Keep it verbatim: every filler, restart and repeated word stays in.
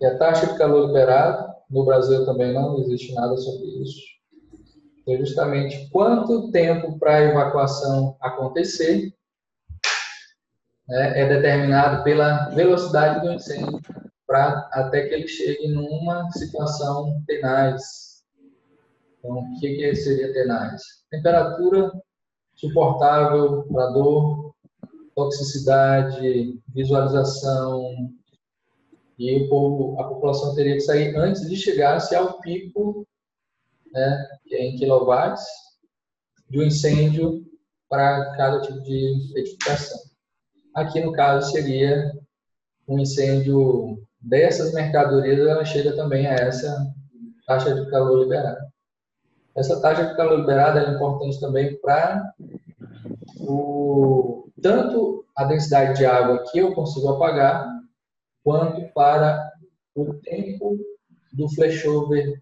E a taxa de calor liberado, no Brasil também não existe nada sobre isso. É justamente quanto tempo para a evacuação acontecer, né, é determinado pela velocidade do incêndio, pra, até que ele chegue numa situação tenaz. Então, o que, que seria tenaz? Temperatura suportável para dor, toxicidade, visualização. E o povo, a população teria que sair antes de chegar-se ao pico, né, em quilowatts, de um incêndio para cada tipo de edificação. Aqui, no caso, seria um incêndio dessas mercadorias, ela chega também a essa taxa de calor liberada. Essa taxa de calor liberada é importante também para o tanto a densidade de água que eu consigo apagar, quanto para o tempo do flashover